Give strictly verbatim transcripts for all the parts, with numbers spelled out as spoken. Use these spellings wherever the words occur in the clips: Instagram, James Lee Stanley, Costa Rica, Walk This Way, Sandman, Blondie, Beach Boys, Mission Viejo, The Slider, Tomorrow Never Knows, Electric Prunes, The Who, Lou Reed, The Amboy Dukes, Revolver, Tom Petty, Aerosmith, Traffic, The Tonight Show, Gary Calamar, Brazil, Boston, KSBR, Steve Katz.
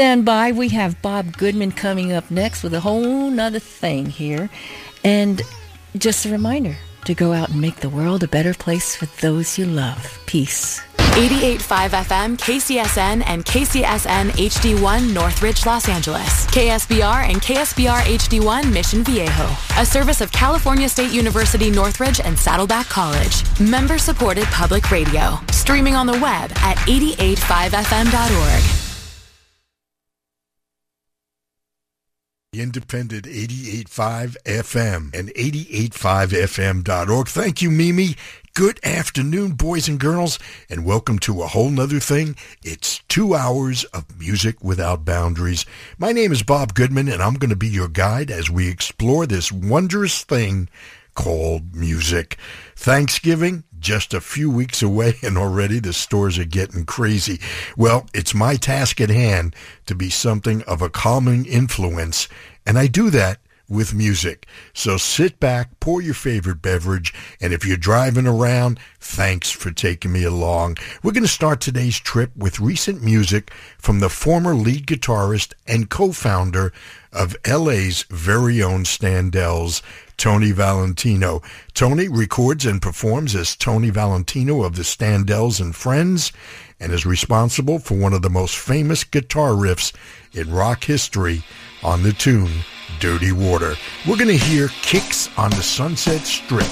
Stand by. We have Bob Goodman coming up next with a whole nother thing here. And just a reminder to go out and make the world a better place for those you love. Peace. eighty-eight point five F M, K C S N, and K C S N H D one, Northridge, Los Angeles. K S B R and K S B R H D one, Mission Viejo. A service of California State University Northridge and Saddleback College. Member-supported public radio. Streaming on the web at eighty-eight point five F M dot org. Independent eighty-eight point five F M and eighty-eight point five F M dot org. Thank you, Mimi. Good afternoon, boys and girls, and welcome to a whole nother thing. It's two hours of music without boundaries. My name is Bob Goodman, and I'm going to be your guide as we explore this wondrous thing called music. Thanksgiving, just a few weeks away, and already the stores are getting crazy. Well, it's my task at hand to be something of a calming influence, and I do that with music. So sit back, pour your favorite beverage, and if you're driving around, thanks for taking me along. We're going to start today's trip with recent music from the former lead guitarist and co-founder of L A's very own Standells, Tony Valentino. Tony records and performs as Tony Valentino of the Standells and Friends, and is responsible for one of the most famous guitar riffs in rock history on the tune Dirty Water. We're going to hear Kicks on the Sunset Strip.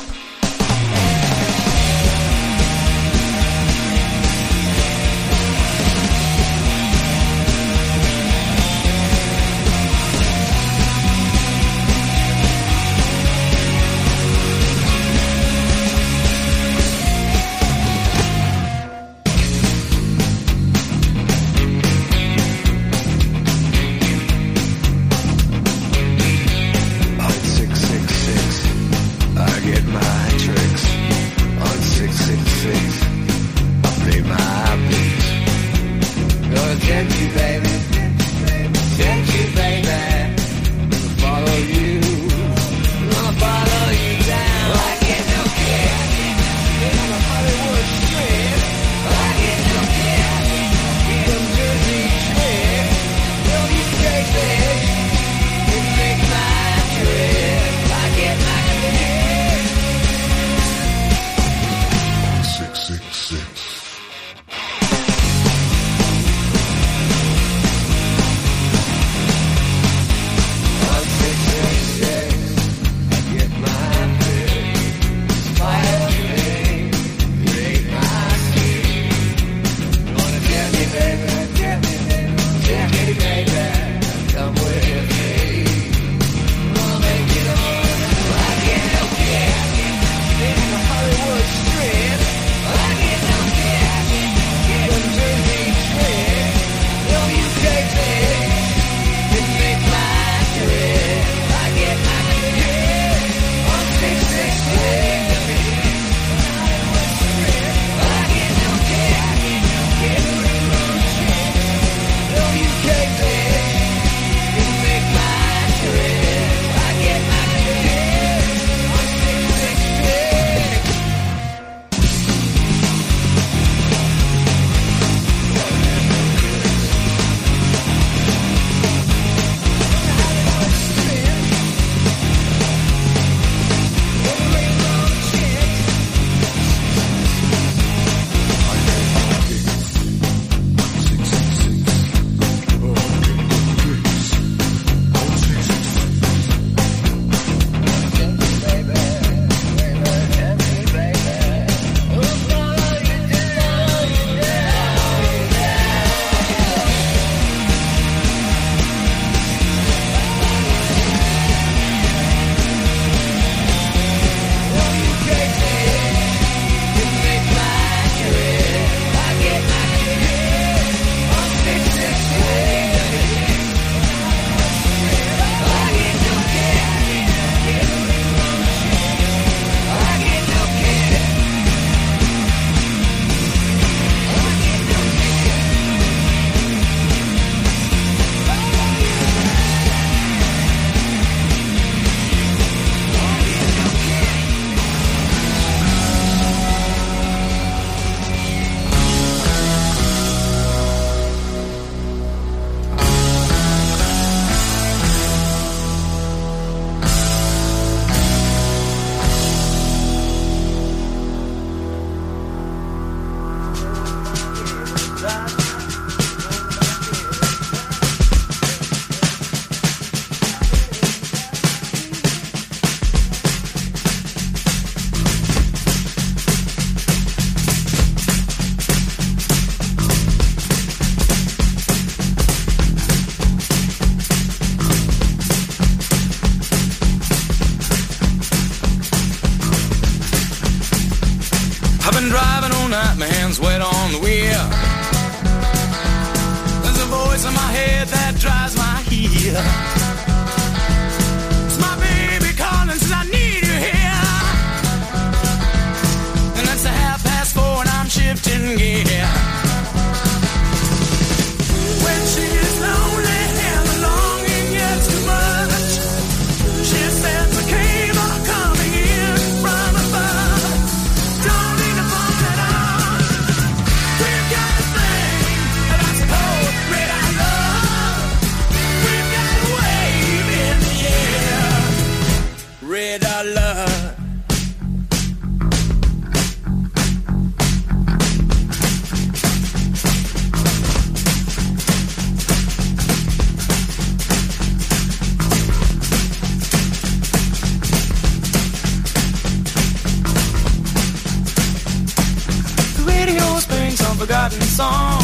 forgotten song.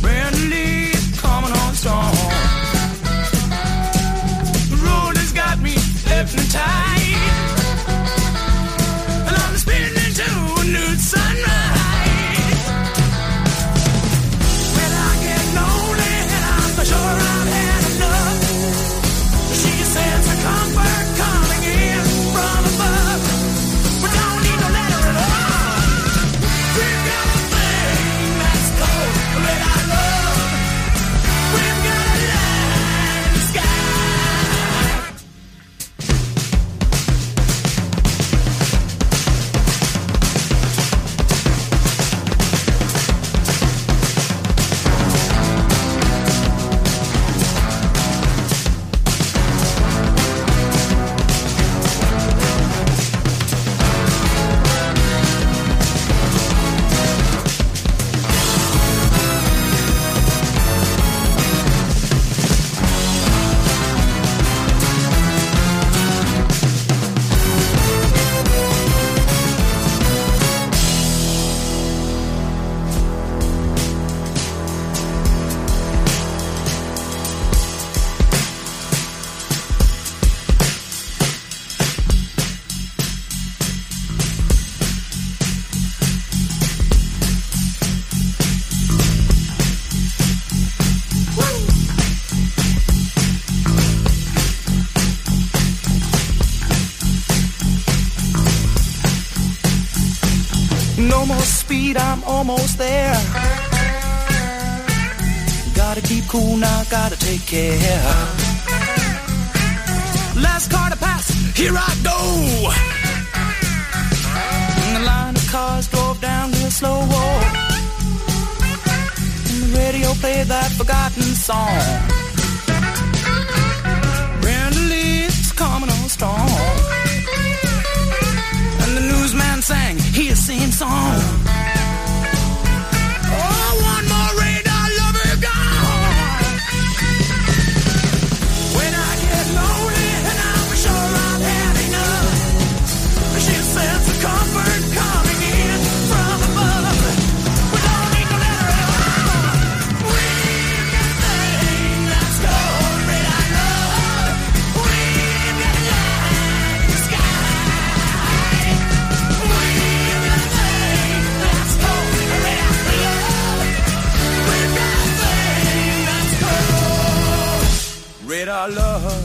Brand new, coming on strong. The road has got me hypnotized, and I'm spinning into a new sunrise. I'm almost there. Gotta keep cool now, gotta take care. Last car to pass, here I go. And the line of cars drove down real slow. And the radio played that forgotten song. Brandley, it's coming on strong. And the newsman sang his same song. Our love.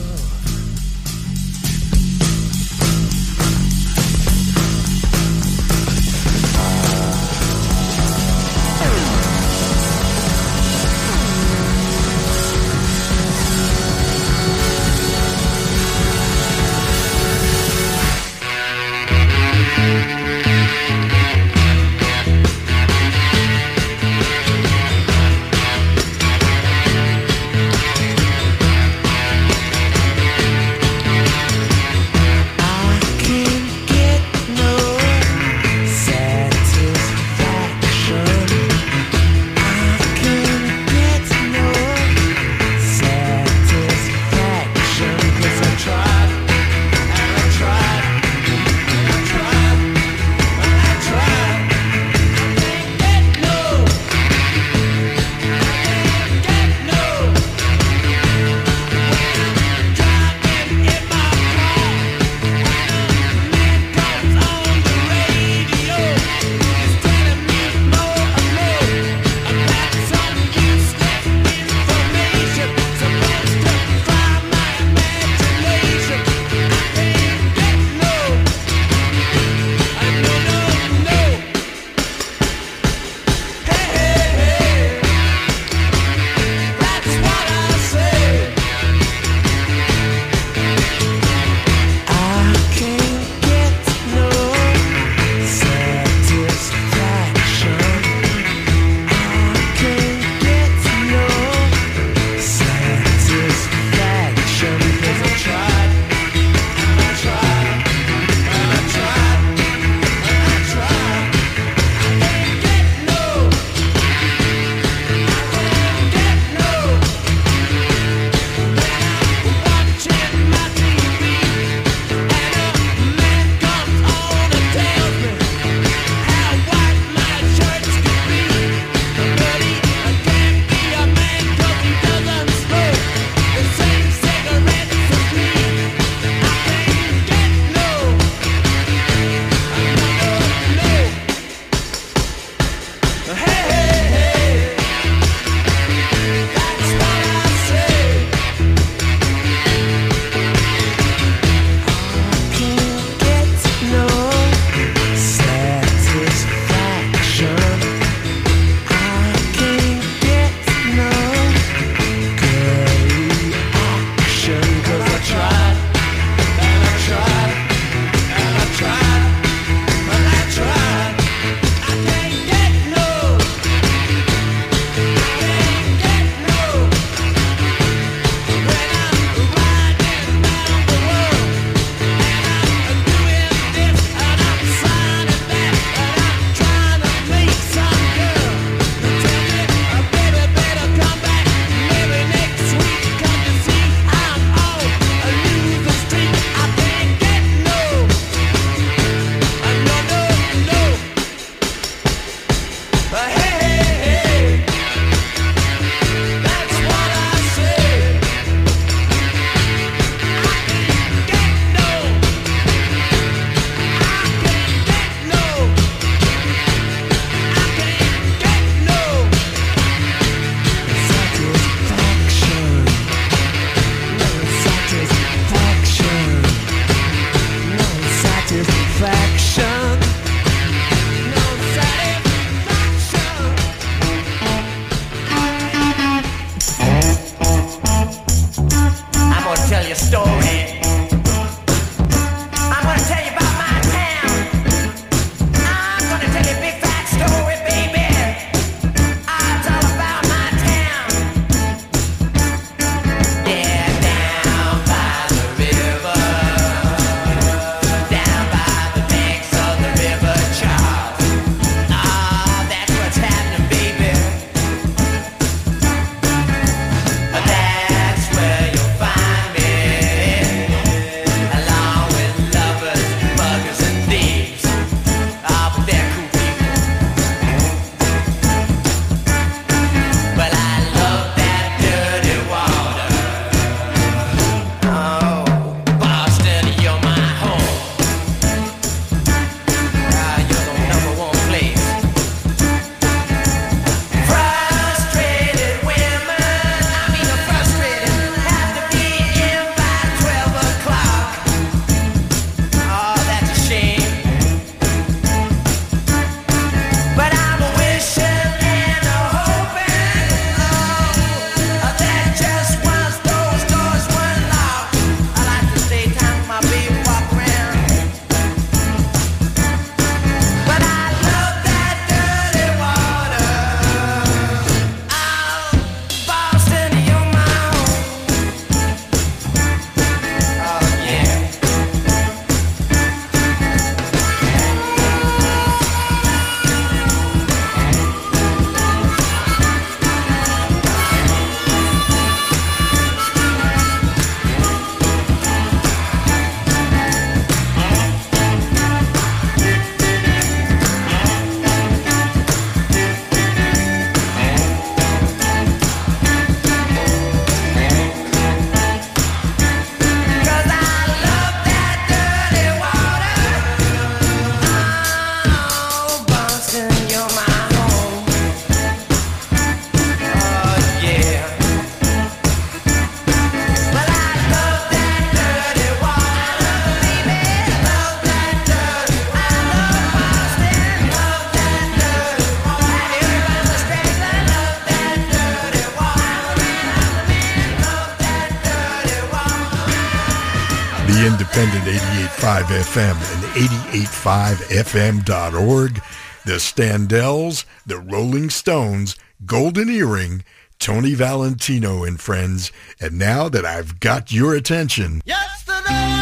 the independent eighty-eight point five F M and eighty-eight point five F M dot org. The Standells, the Rolling Stones, Golden Earring, Tony Valentino and Friends. And now that I've got your attention... Yesterday!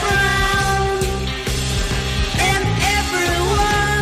Brown, and everyone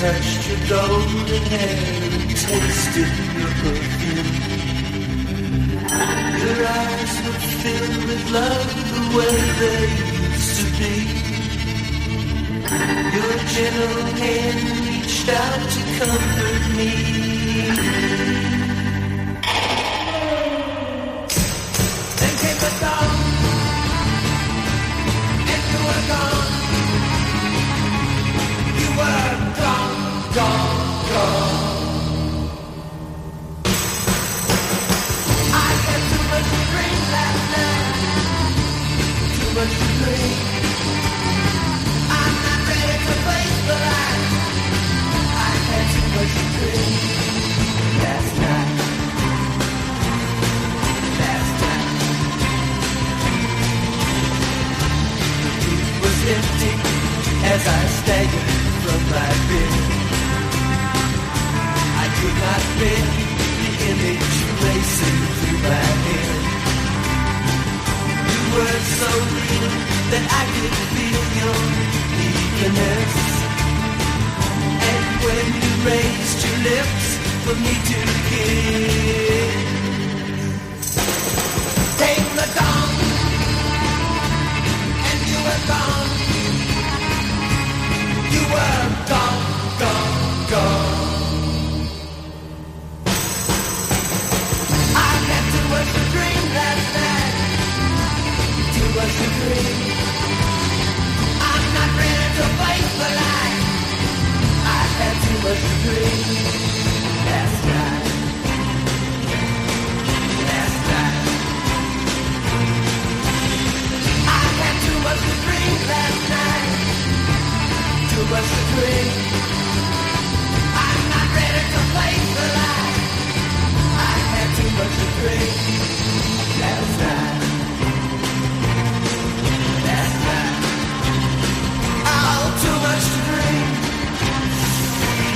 touched your golden hair and tasted your perfume. Your eyes were filled with love the way they used to be. Your gentle hand reached out to comfort me. As I staggered from my bed, I could not bear the image racing through my head. You were so real that I could feel your eagerness. And when you raised your lips for me to kiss, take the dawn, and you were gone. You were gone, gone, gone. I had too much to dream last night. Too much to dream. I'm not ready to fight for life. I had too much to dream last night. Last night. I had too much to dream last night. Too much to drink. I'm not ready to play for life. I had too much to drink last night. Last night. Oh, too much to drink.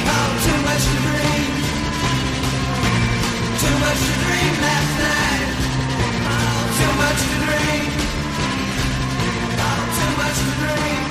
Oh, too much to drink. Too much to drink last night. Oh, too much to drink. Oh, too much to drink.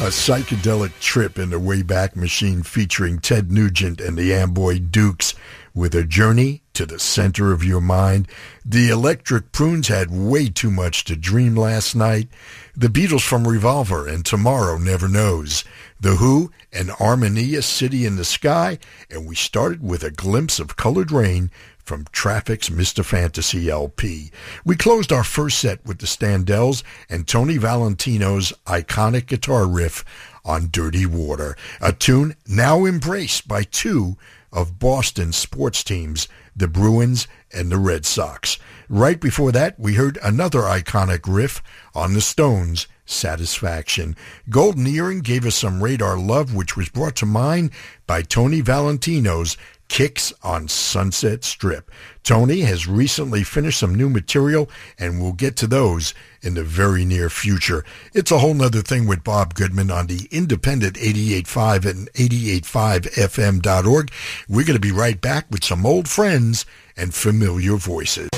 A psychedelic trip in the Wayback Machine featuring Ted Nugent and the Amboy Dukes with a journey to the center of your mind. The Electric Prunes had way too much to dream last night. The Beatles from Revolver and Tomorrow Never Knows. The Who and Armenia City in the Sky. And we started with a glimpse of colored rain from Traffic's Mister Fantasy L P. We closed our first set with the Standells and Tony Valentino's iconic guitar riff on Dirty Water, a tune now embraced by two of Boston's sports teams, the Bruins and the Red Sox. Right before that, we heard another iconic riff on the Stones' Satisfaction. Golden Earring gave us some Radar love, which was brought to mind by Tony Valentino's Kicks on Sunset Strip. Tony has recently finished some new material, and we'll get to those in the very near future. It's a whole nother thing with Bob Goodman on the independent eighty-eight point five and eighty-eight point five F M dot org. We're going to be right back with some old friends and familiar voices.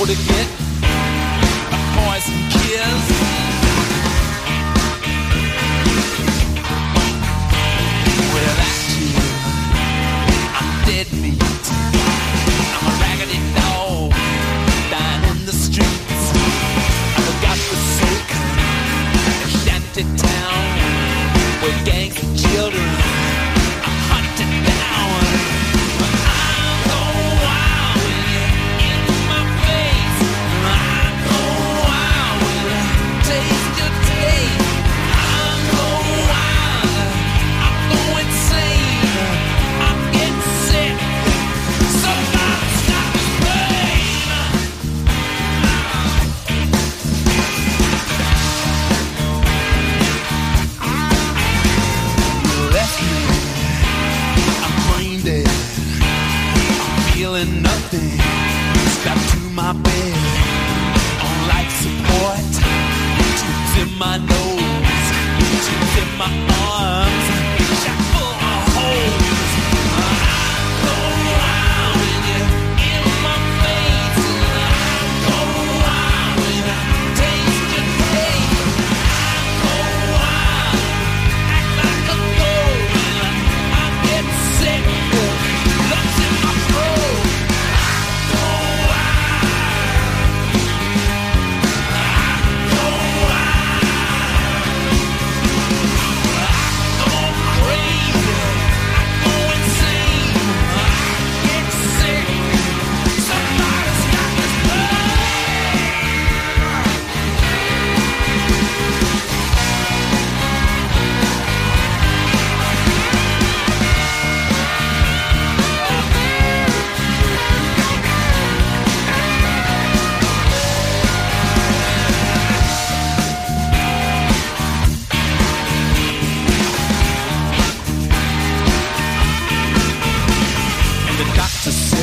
To get a poison kiss, without you, I'm dead meat. I'm a raggedy dog dying in the streets. I'm a godforsaken, a shanty town where gangs of children are hunted down. My bed on life support, tubes in my nose, tubes in my arms, shot full of holes. I go wild when you're in my face, I go wild when I taste your taste. I go wild, act like a gold when I get sick, love's in my throat.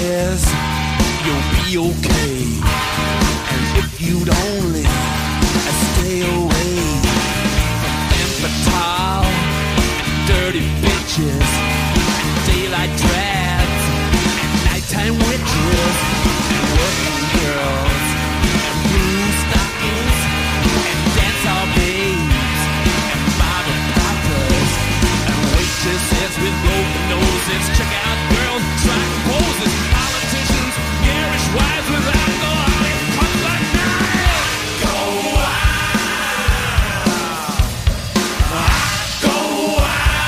You'll be okay, and if you'd only stay away from infantile and dirty bitches, and daylight drabs, and nighttime witches, and working girls, and blue stockings, and dance-hall babes, and bottle poppers, and waitresses with broken noses, checkout girls, trying poses, politicians, Irish wives with alcoholic pumps like knives. I go wild. I go wild.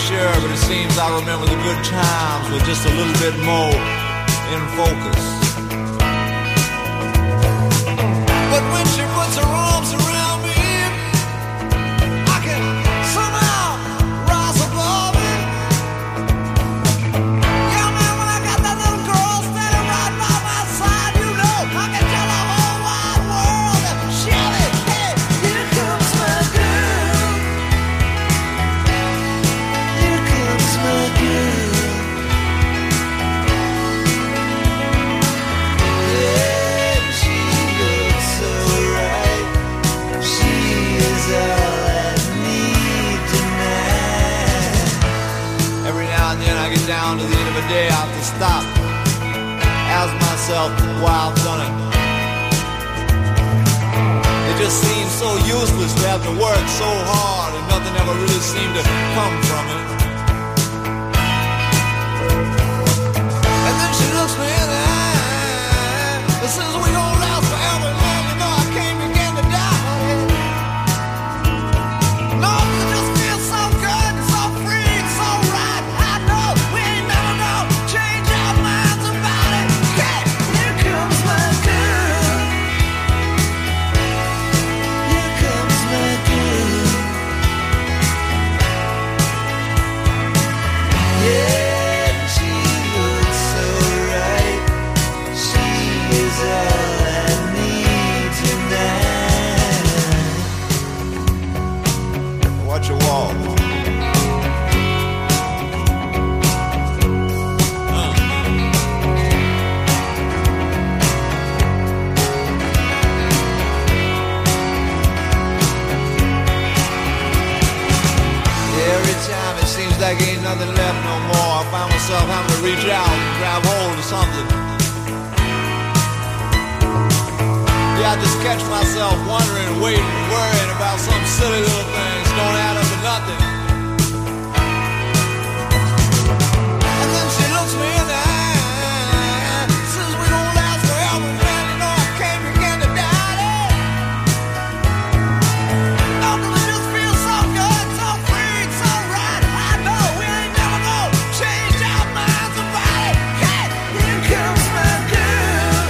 sure, but it seems I remember the good times with just a little bit more in focus. But when she puts her arms around me, I can somehow rise above it. Yeah, man, when I got that little girl standing right by my side, you know, I can tell the whole wide world that shout it, hey, here comes my girl. Here comes my girl. Down to the end of a day, I have to stop, ask myself why I've done it. It just seems so useless to have to work so hard and nothing ever really seemed to come from it. And then she looks me in the eye and says, we don't last forever and long, you know I can't begin to die. No, you just feel so good and so free and so right. Like ain't nothing left no more. I find myself having to reach out and grab hold of something. Yeah, I just catch myself wondering, waiting, worrying about some silly little things don't add up to nothing. And then she looks me in the eye, says we don't last forever, man, you know I can't begin to die there. Oh, it just feels so good, so free, so right. Here comes my girl.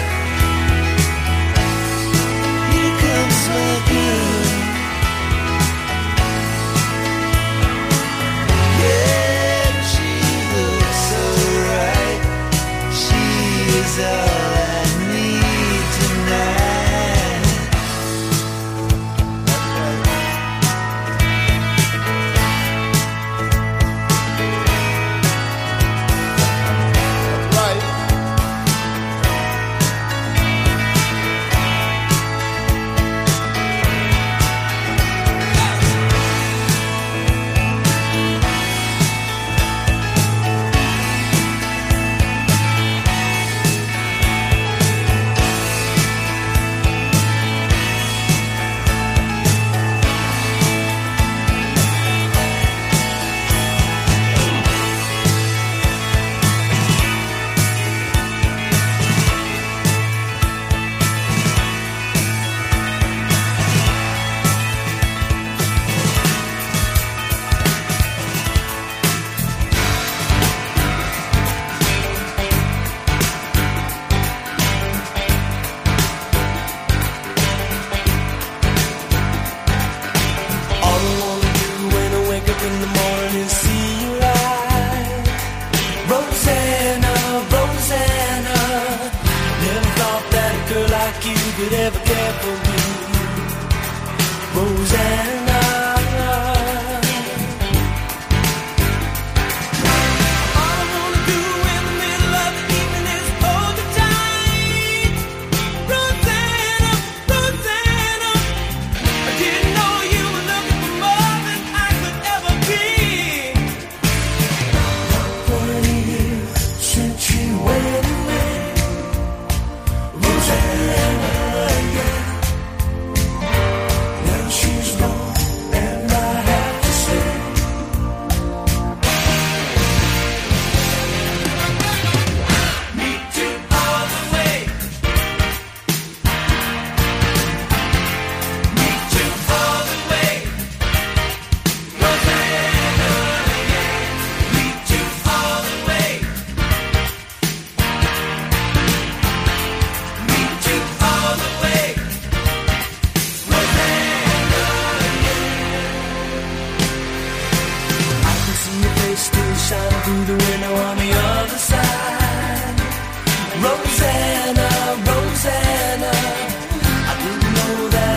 rays still shine through the window on the other side. Rosanna, Rosanna, I didn't know that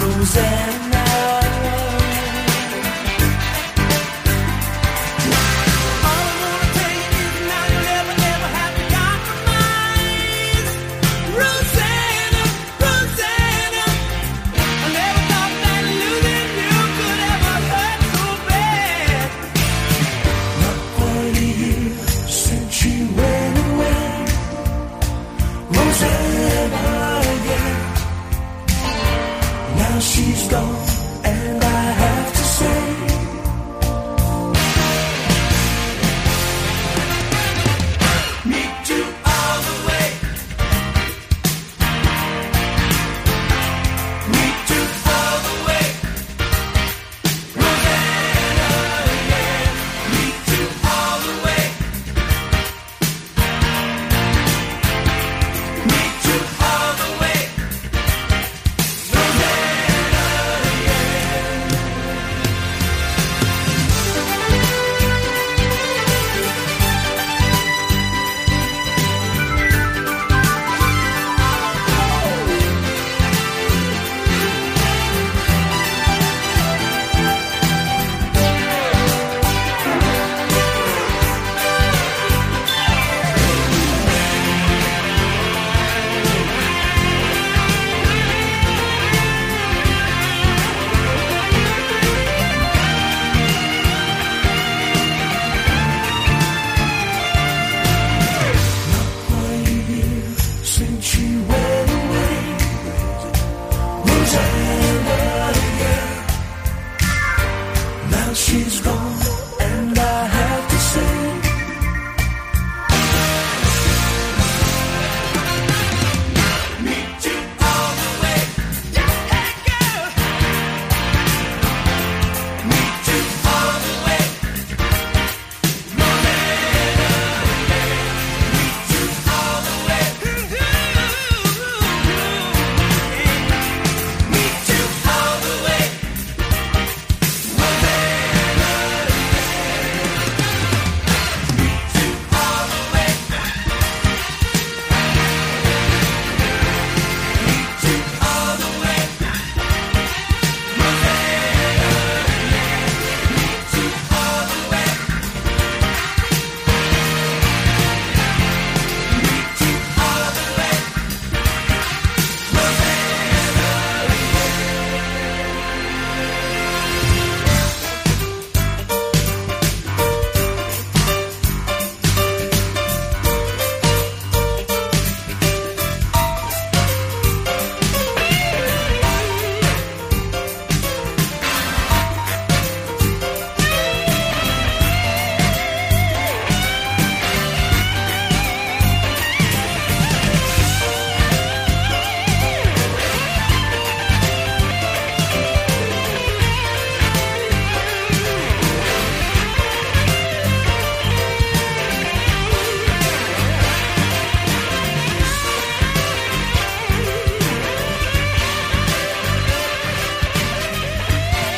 a girl like you could make me feel so sad. Rosanna.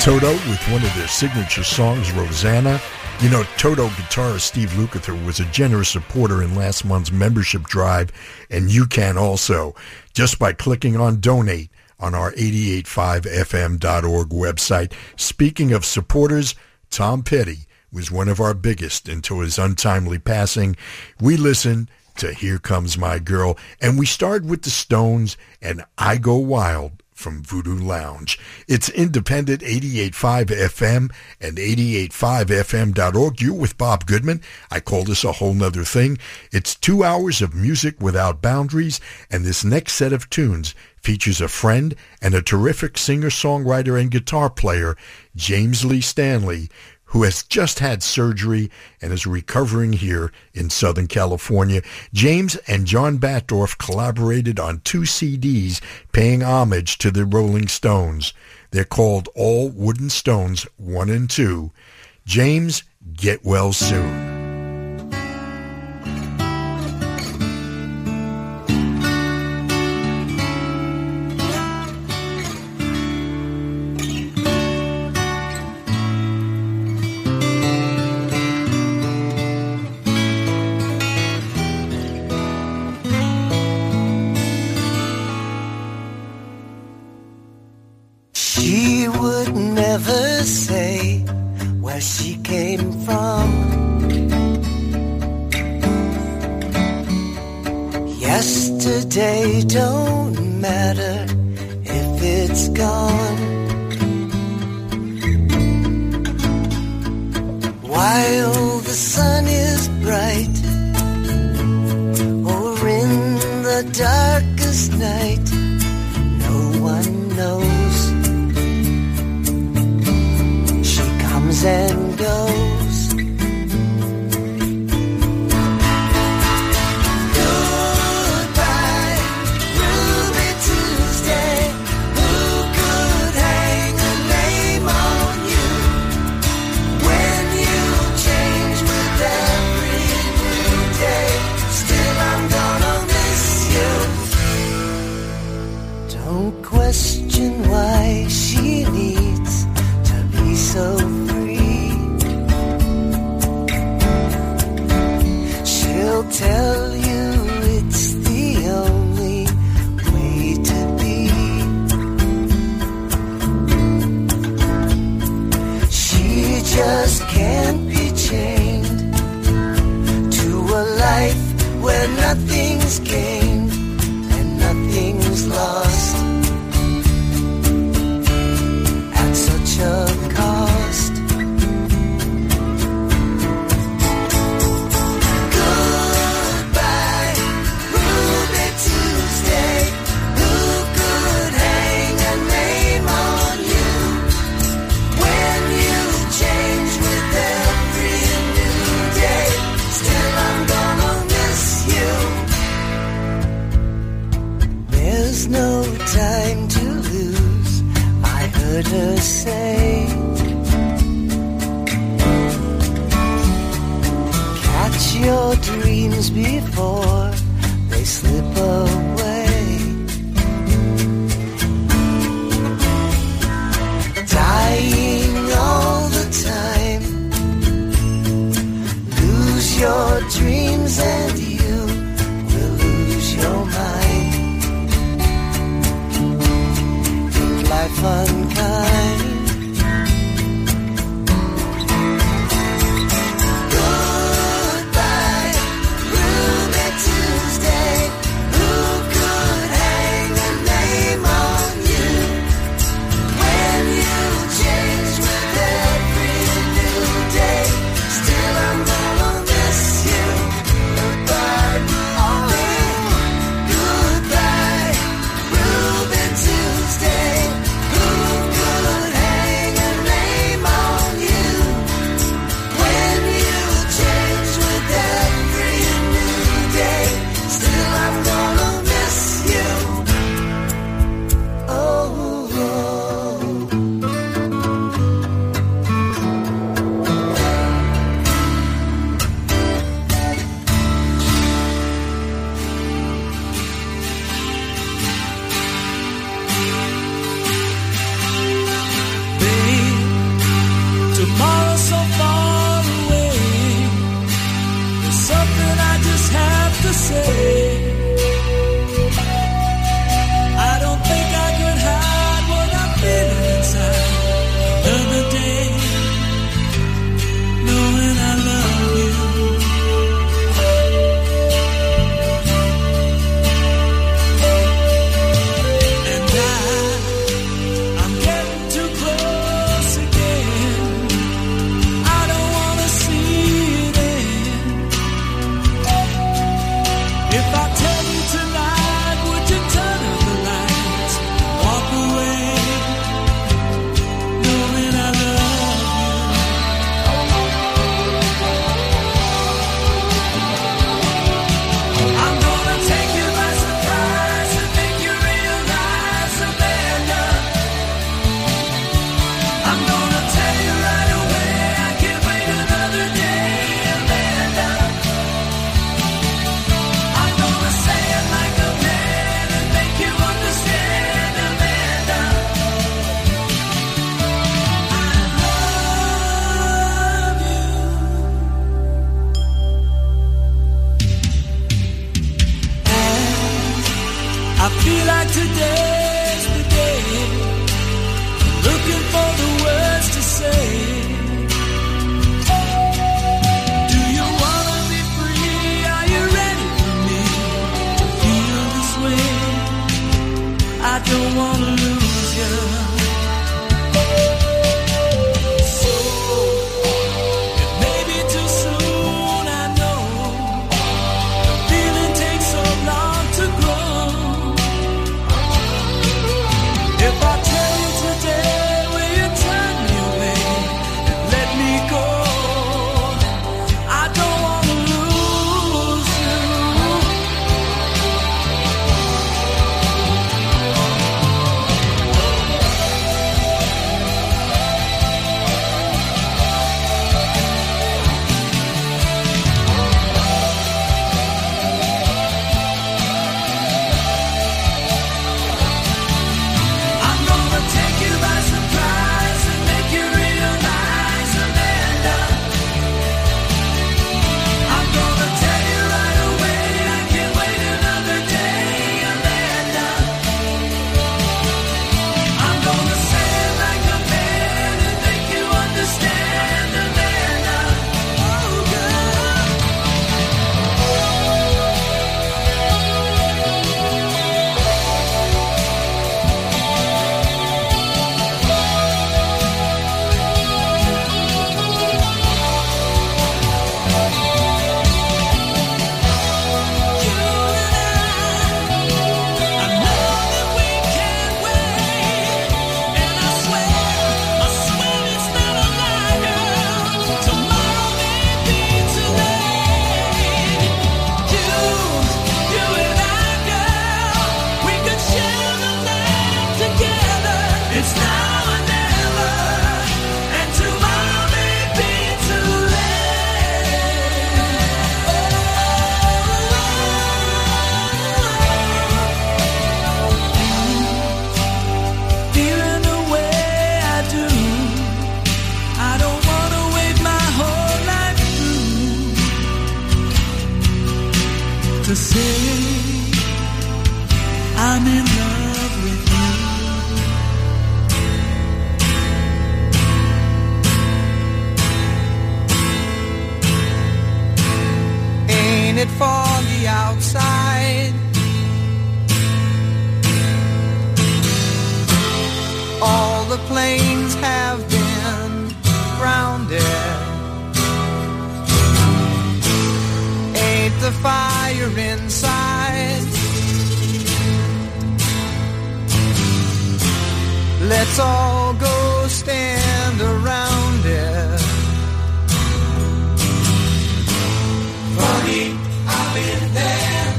Toto with one of their signature songs, Rosanna. You know, Toto guitarist Steve Lukather was a generous supporter in last month's membership drive, and you can also, just by clicking on Donate on our eighty-eight point five F M dot org website. Speaking of supporters, Tom Petty was one of our biggest until his untimely passing. We listen to Here Comes My Girl, and we start with the Stones and I Go Wild from Voodoo Lounge. It's independent, eighty-eight point five F M and eighty-eight point five F M dot org. You're with Bob Goodman. I call this a whole nother thing. It's two hours of music without boundaries, and this next set of tunes features a friend and a terrific singer-songwriter and guitar player, James Lee Stanley, who has just had surgery and is recovering here in Southern California. James and John Batdorf collaborated on two C Ds paying homage to the Rolling Stones. They're called All Wooden Stones One and Two. James, get well soon. She would never say where she came from. Yesterday don't matter if it's gone. While the sun is bright, or in the darkest night, no one knows. She comes and goes. Goodbye, Ruby Tuesday. Who could hang a name on you when you change with every new day? Still, I'm gonna miss you. Don't question why she needs to be so free. She'll tell you it's the only way to be. She just can't be chained to a life where nothing's gained and nothing's lost. Of cost. Goodbye, Ruby Tuesday. Who could hang a name on you when you change with every new day? Still, I'm gonna miss you. There's no time to lose, I heard her say. Your dreams before they slip away. Dying all the time. Lose your dreams and you will lose your mind. Think life unkind. Who could planes have been grounded. Ain't the fire inside? Let's all go stand around it. Funny, I've been there,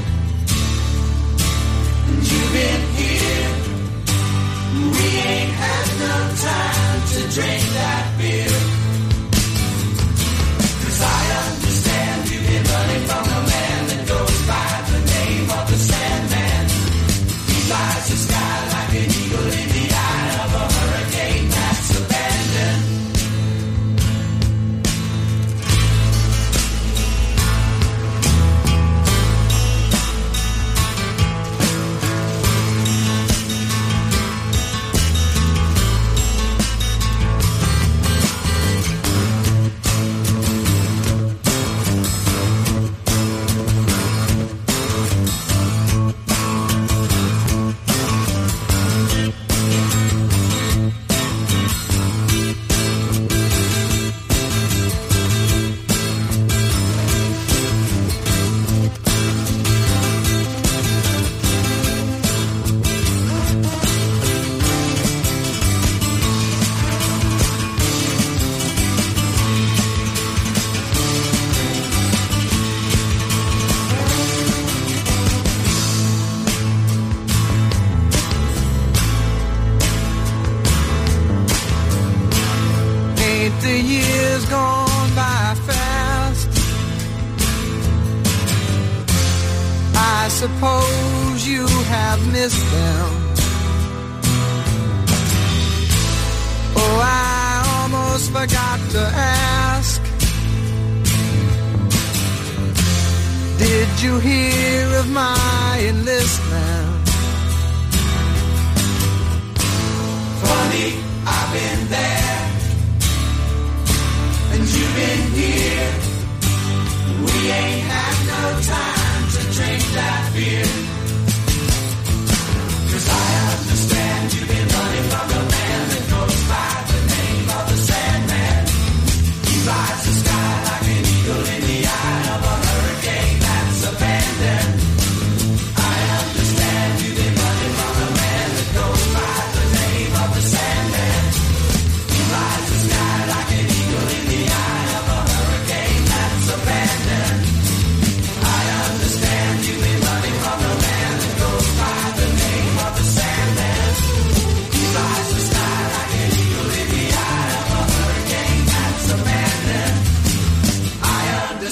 and you've been here. We ain't had no time to drink that beer. Cause I understand you've been running from a man that goes by the name of the Sandman. He flies the sky like an eagle in the eye of a hurricane that's abandoned. Suppose you have missed them. Oh, I almost forgot to ask. Did you hear of my enlistment? Funny, I've been there, and you've been here. We ain't had no time to drink that beer. Cause I understand you've been running from the man that goes by the name of the Sandman. He flies the sky like an eagle in the eye of a hurricane that's abandoned. I understand you've been running from the man that goes by the name of the Sandman. He flies the sky like an eagle in the eye of a hurricane that's abandoned.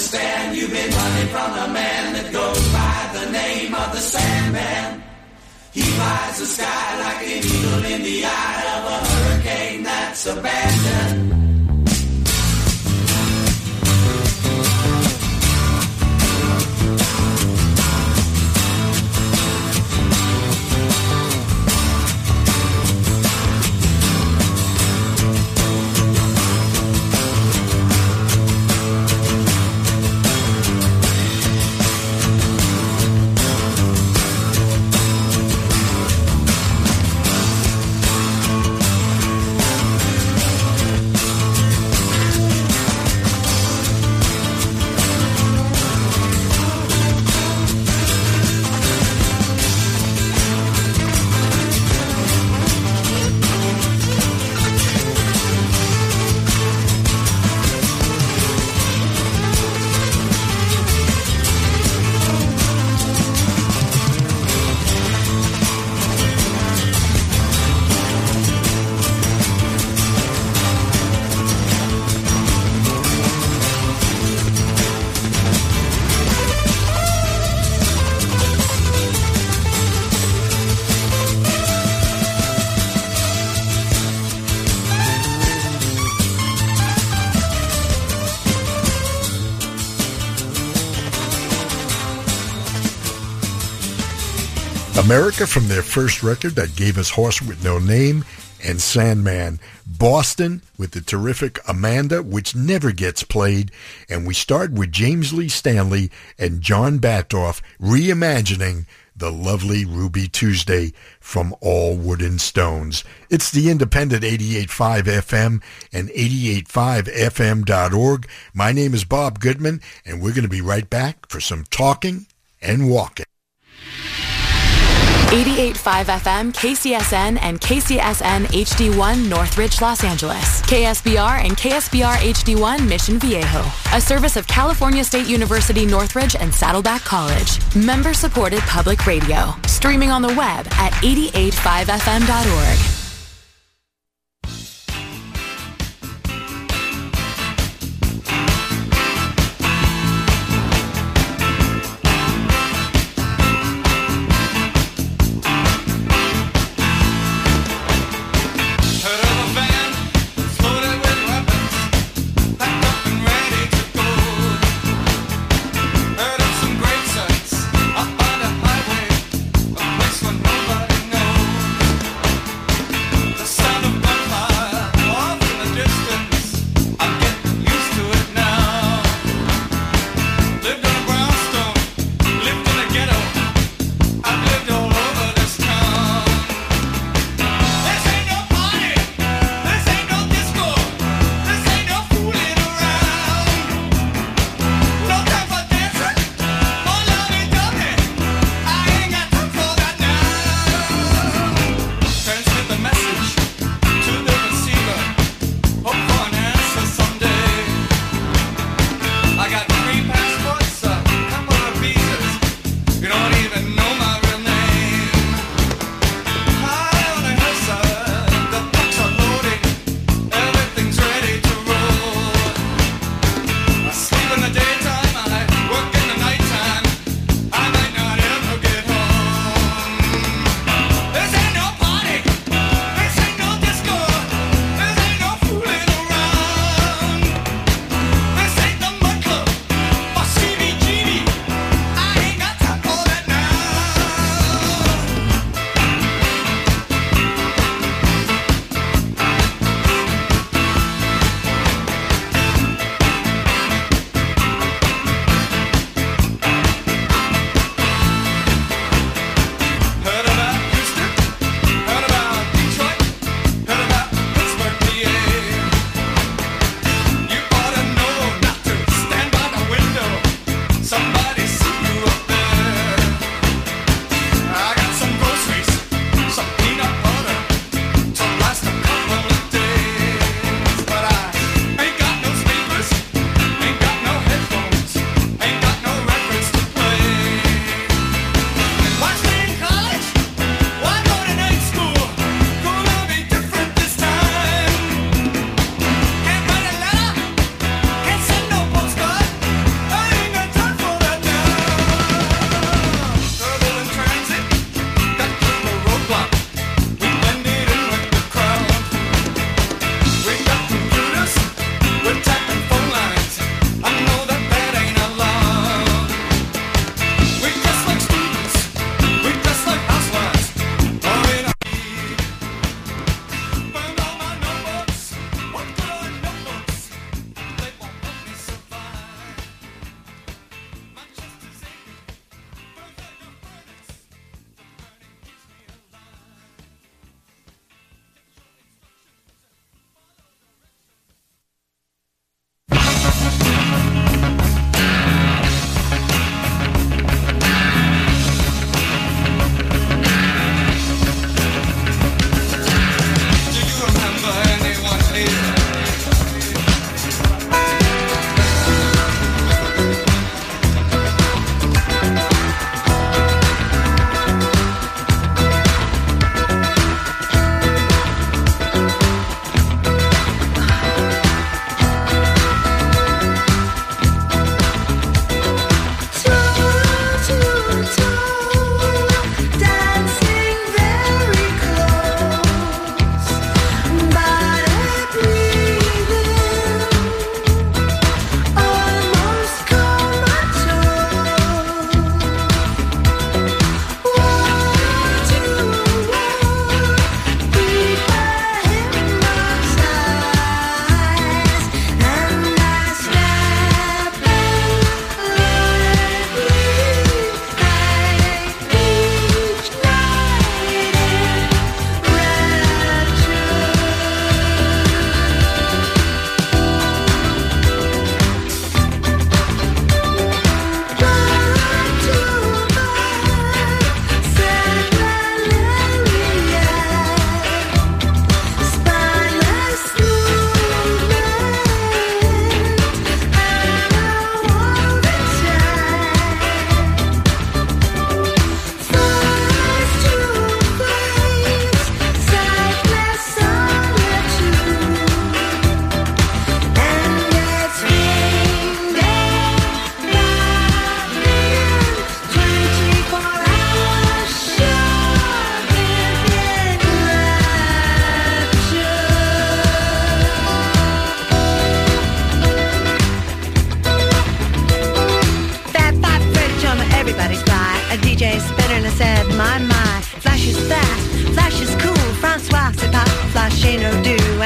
Stand, you've been running from the man that goes by the name of the Sandman. He flies the sky like an eagle in the eye of a hurricane that's abandoned. America from their first record that gave us Horse With No Name and Sandman. Boston with the terrific Amanda, which never gets played. And we start with James Lee Stanley and John Batdorf reimagining the lovely Ruby Tuesday from All Wooden Stones. It's the Independent eighty-eight point five F M and eighty-eight point five F M dot org. My name is Bob Goodman, and we're going to be right back for some talking and walking. eighty-eight point five F M, K C S N, and K C S N H D one, Northridge, Los Angeles. K S B R and K S B R H D one, Mission Viejo. A service of California State University Northridge and Saddleback College. Member-supported public radio. Streaming on the web at eighty-eight point five F M dot org.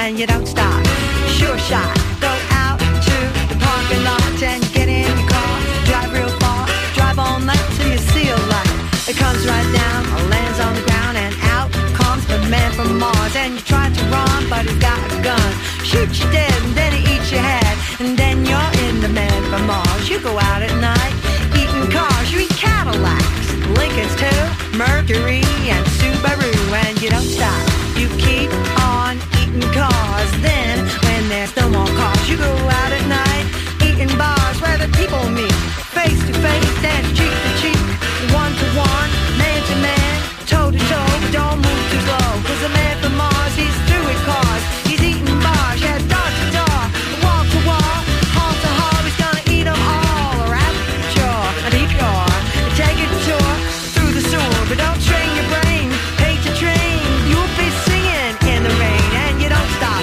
and you don't stop. Sure shot. Go out to the parking lot and get in your car. Drive real far. Drive all night till you see a light. It comes right down, lands on the ground, and out comes the man from Mars. And you try to run, but he's got a gun. Shoots you dead, and then he eats your head. And then you're in the man from Mars. You go out at night, eating cars. You eat Cadillacs, Lincolns too, Mercury and Subaru. And you don't stop, you keep on eating cars. Then when there's no more cars, you go out at night, eating bars where the people meet, face to face and cheek to cheek, one to one, man to man, toe to toe. Don't move too slow, cause the man from Mars, he's through with cars. He's eating bars, yeah, door to door, wall to wall, hall to hall. He's gonna eat them all, or at the shore, and eat your, take a tour through the sewer. But don't train your brain, paint the train. You'll be singing in the rain, and you don't stop.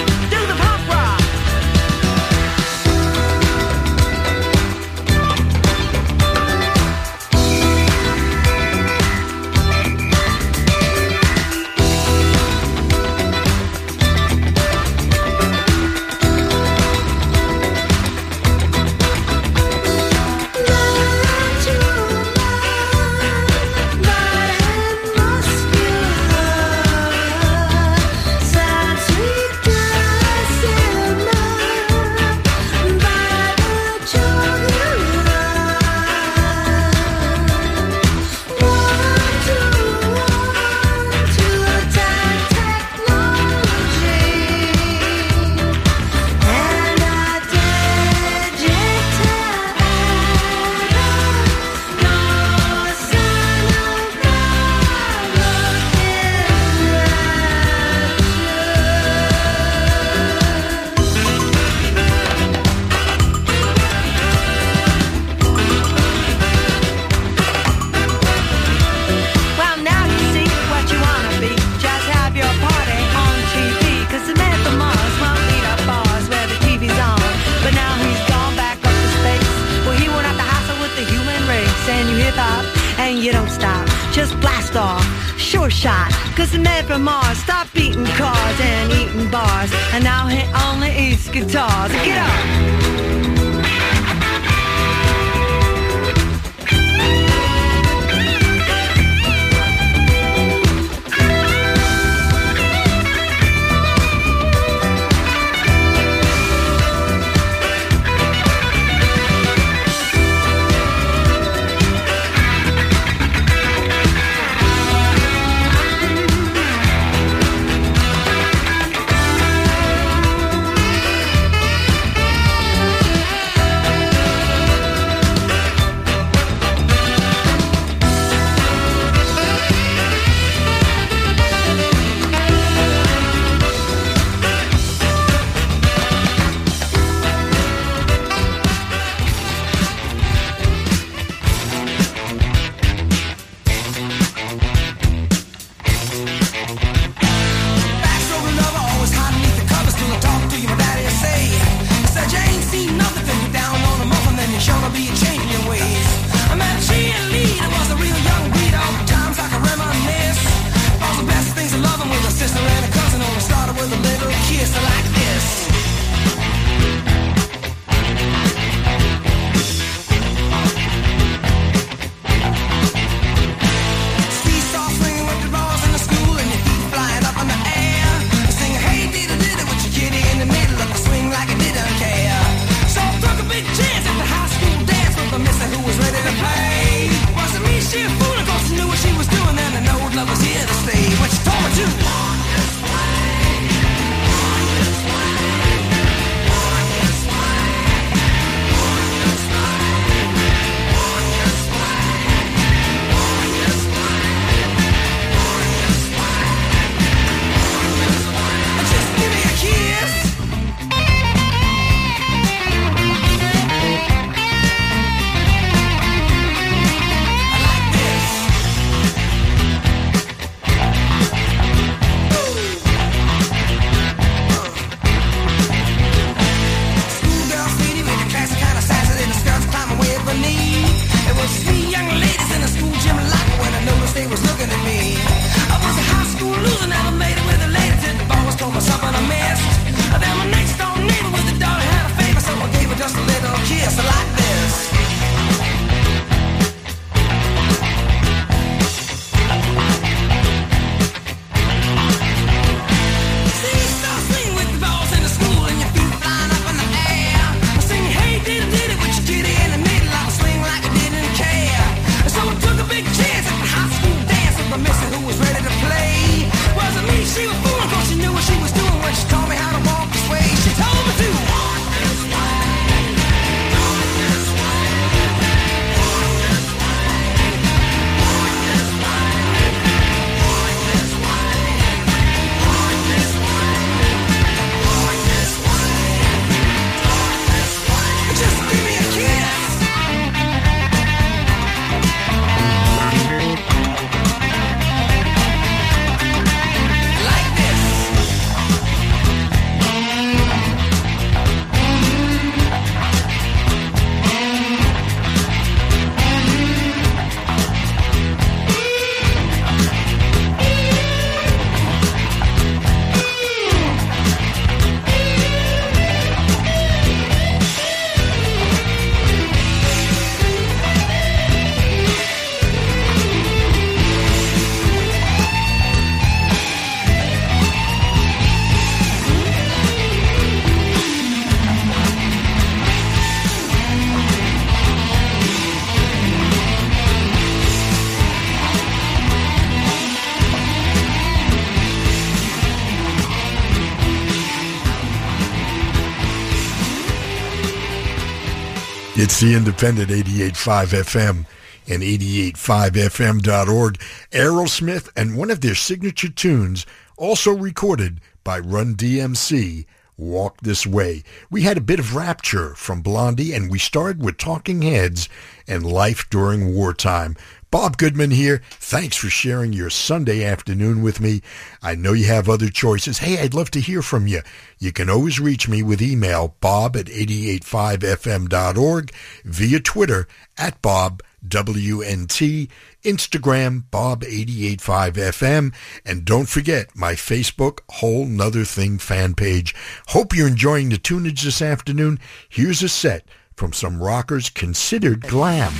It's the Independent, eighty-eight point five F M and eighty-eight point five F M dot org. Aerosmith and one of their signature tunes, also recorded by Run D M C, Walk This Way. We had a bit of Rapture from Blondie, and we started with Talking Heads and Life During Wartime. Bob Goodman here. Thanks for sharing your Sunday afternoon with me. I know you have other choices. Hey, I'd love to hear from you. You can always reach me with email, bob at eighty-eight point five F M dot org, via Twitter, at Bob W N T, Instagram, Bob eight eight five F M, and don't forget my Facebook Whole Nother Thing fan page. Hope you're enjoying the tunage this afternoon. Here's a set from some rockers considered glam.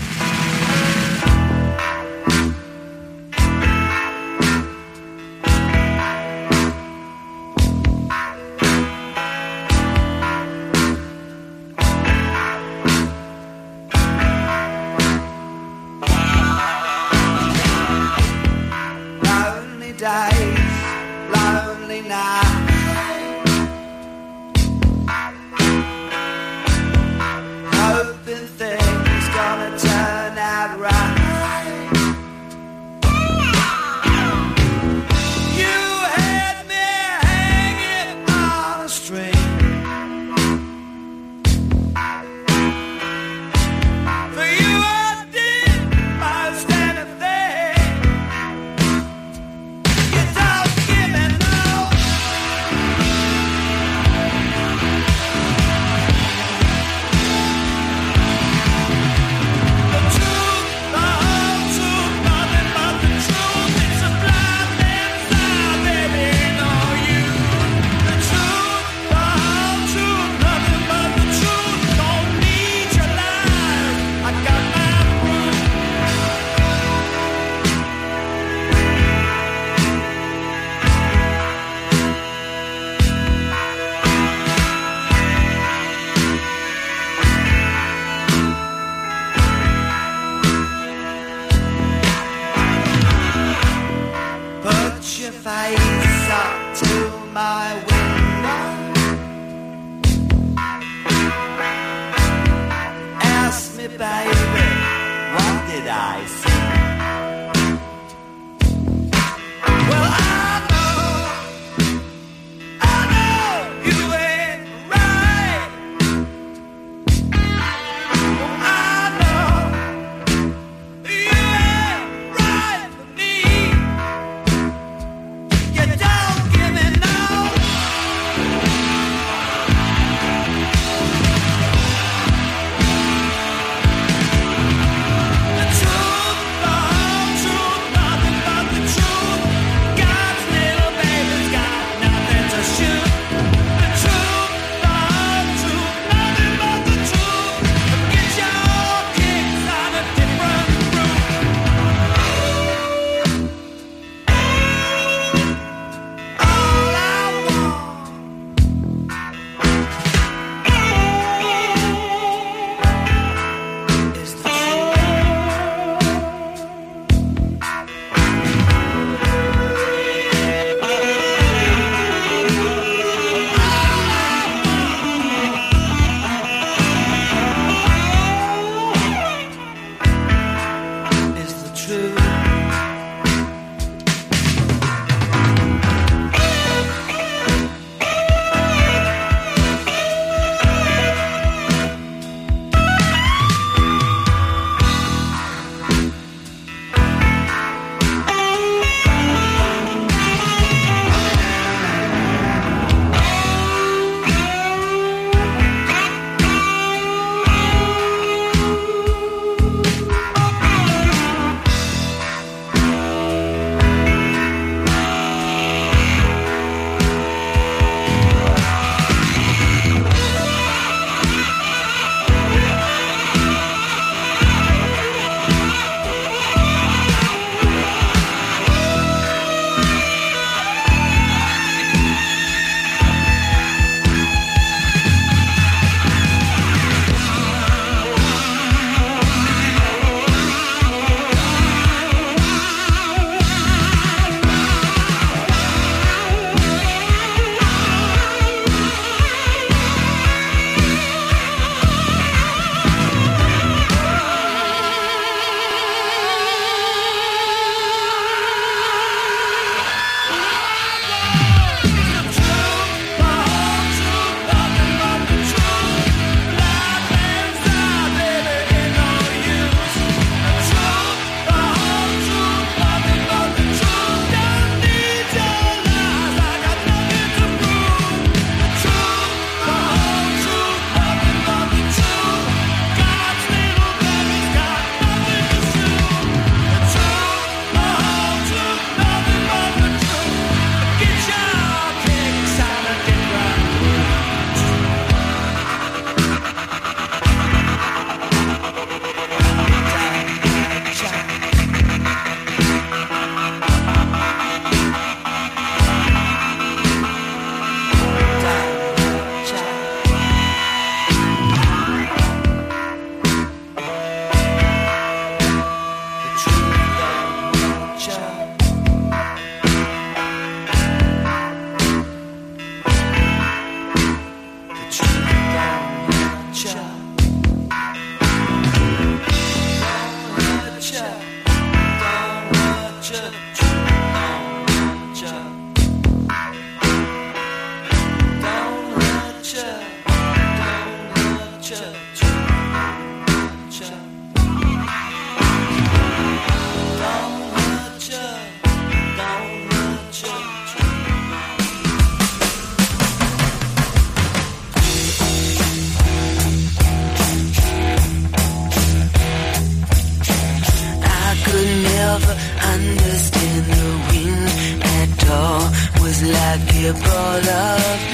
you ball of love.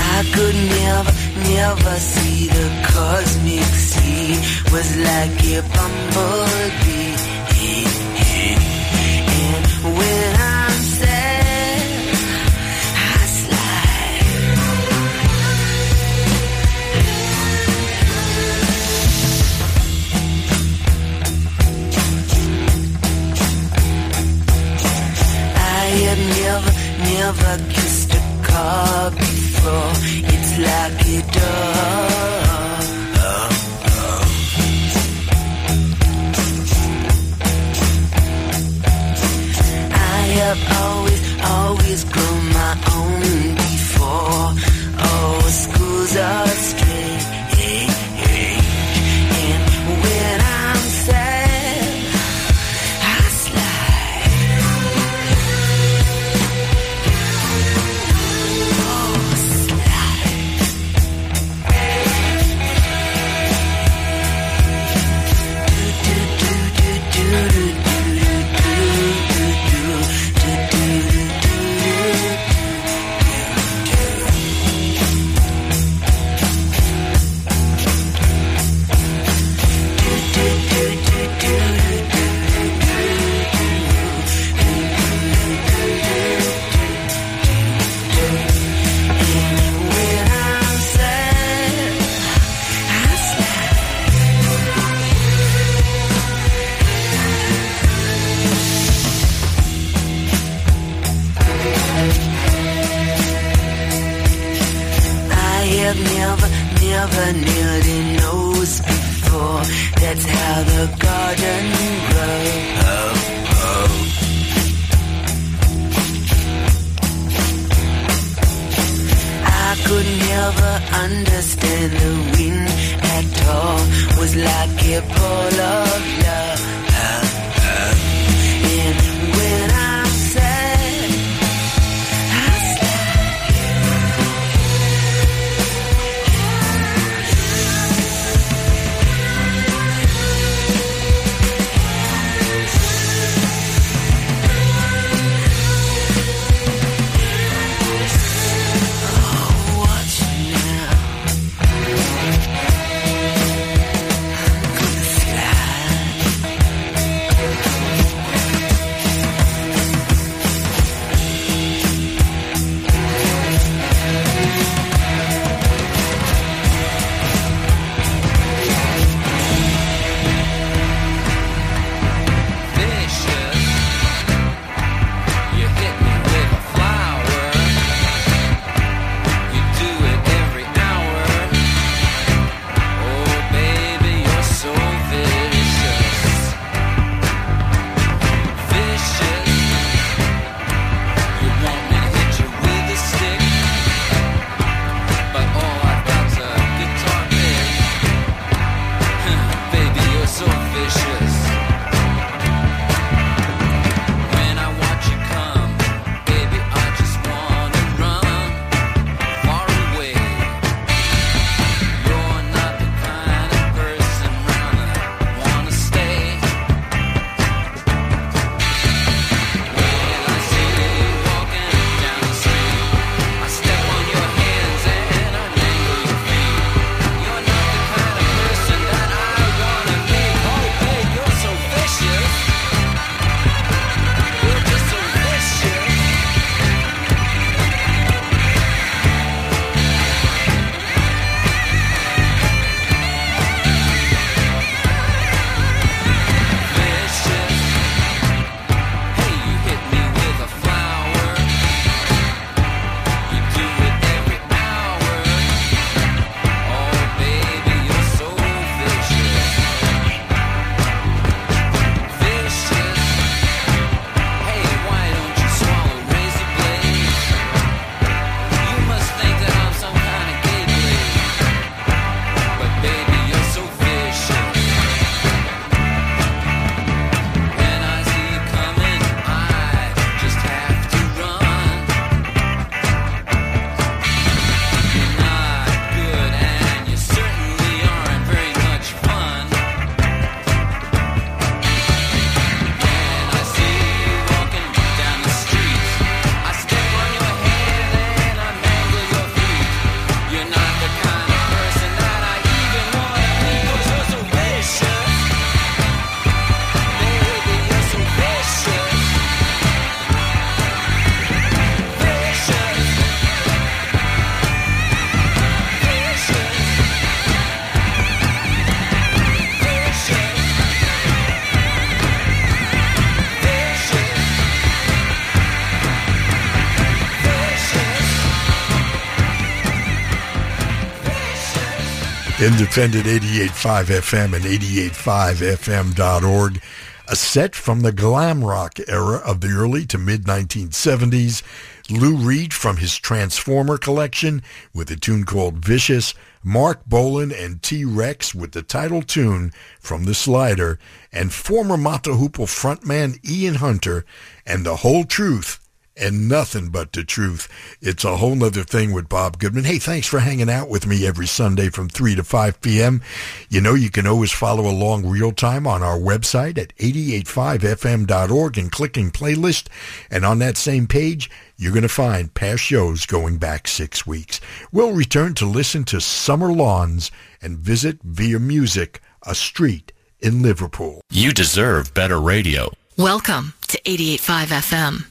I could never, never see the cosmic sea. Was like a bumblebee. And when I'm sad, I slide. I have never, never kissed a car before. It's like a dog. I've always, always grown my own before. Oh, schools are strange. And when I'm sad, I slide. Oh, slide. Do, do, do, do, do, do. Never kneeled in nose before. That's how the garden grows. Oh, oh. I could never understand the wind at all. Was like a ball of love. And when I I Independent eighty-eight point five F M and eighty-eight point five F M dot org. A set from the glam rock era of the early to mid-nineteen seventies. Lou Reed from his Transformer collection with a tune called Vicious. Mark Bolan and T-Rex with the title tune from The Slider. And former Mata Hoople frontman Ian Hunter and The Whole Truth and Nothing But the Truth. It's a whole nother thing with Bob Goodman. Hey, thanks for hanging out with me every Sunday from three to five p.m. You know, you can always follow along real time on our website at eighty-eight point five F M dot org and clicking playlist. And on that same page, you're going to find past shows going back six weeks. We'll return to listen to Summer Lawns and visit via music a street in Liverpool. You deserve better radio. Welcome to eighty-eight point five F M.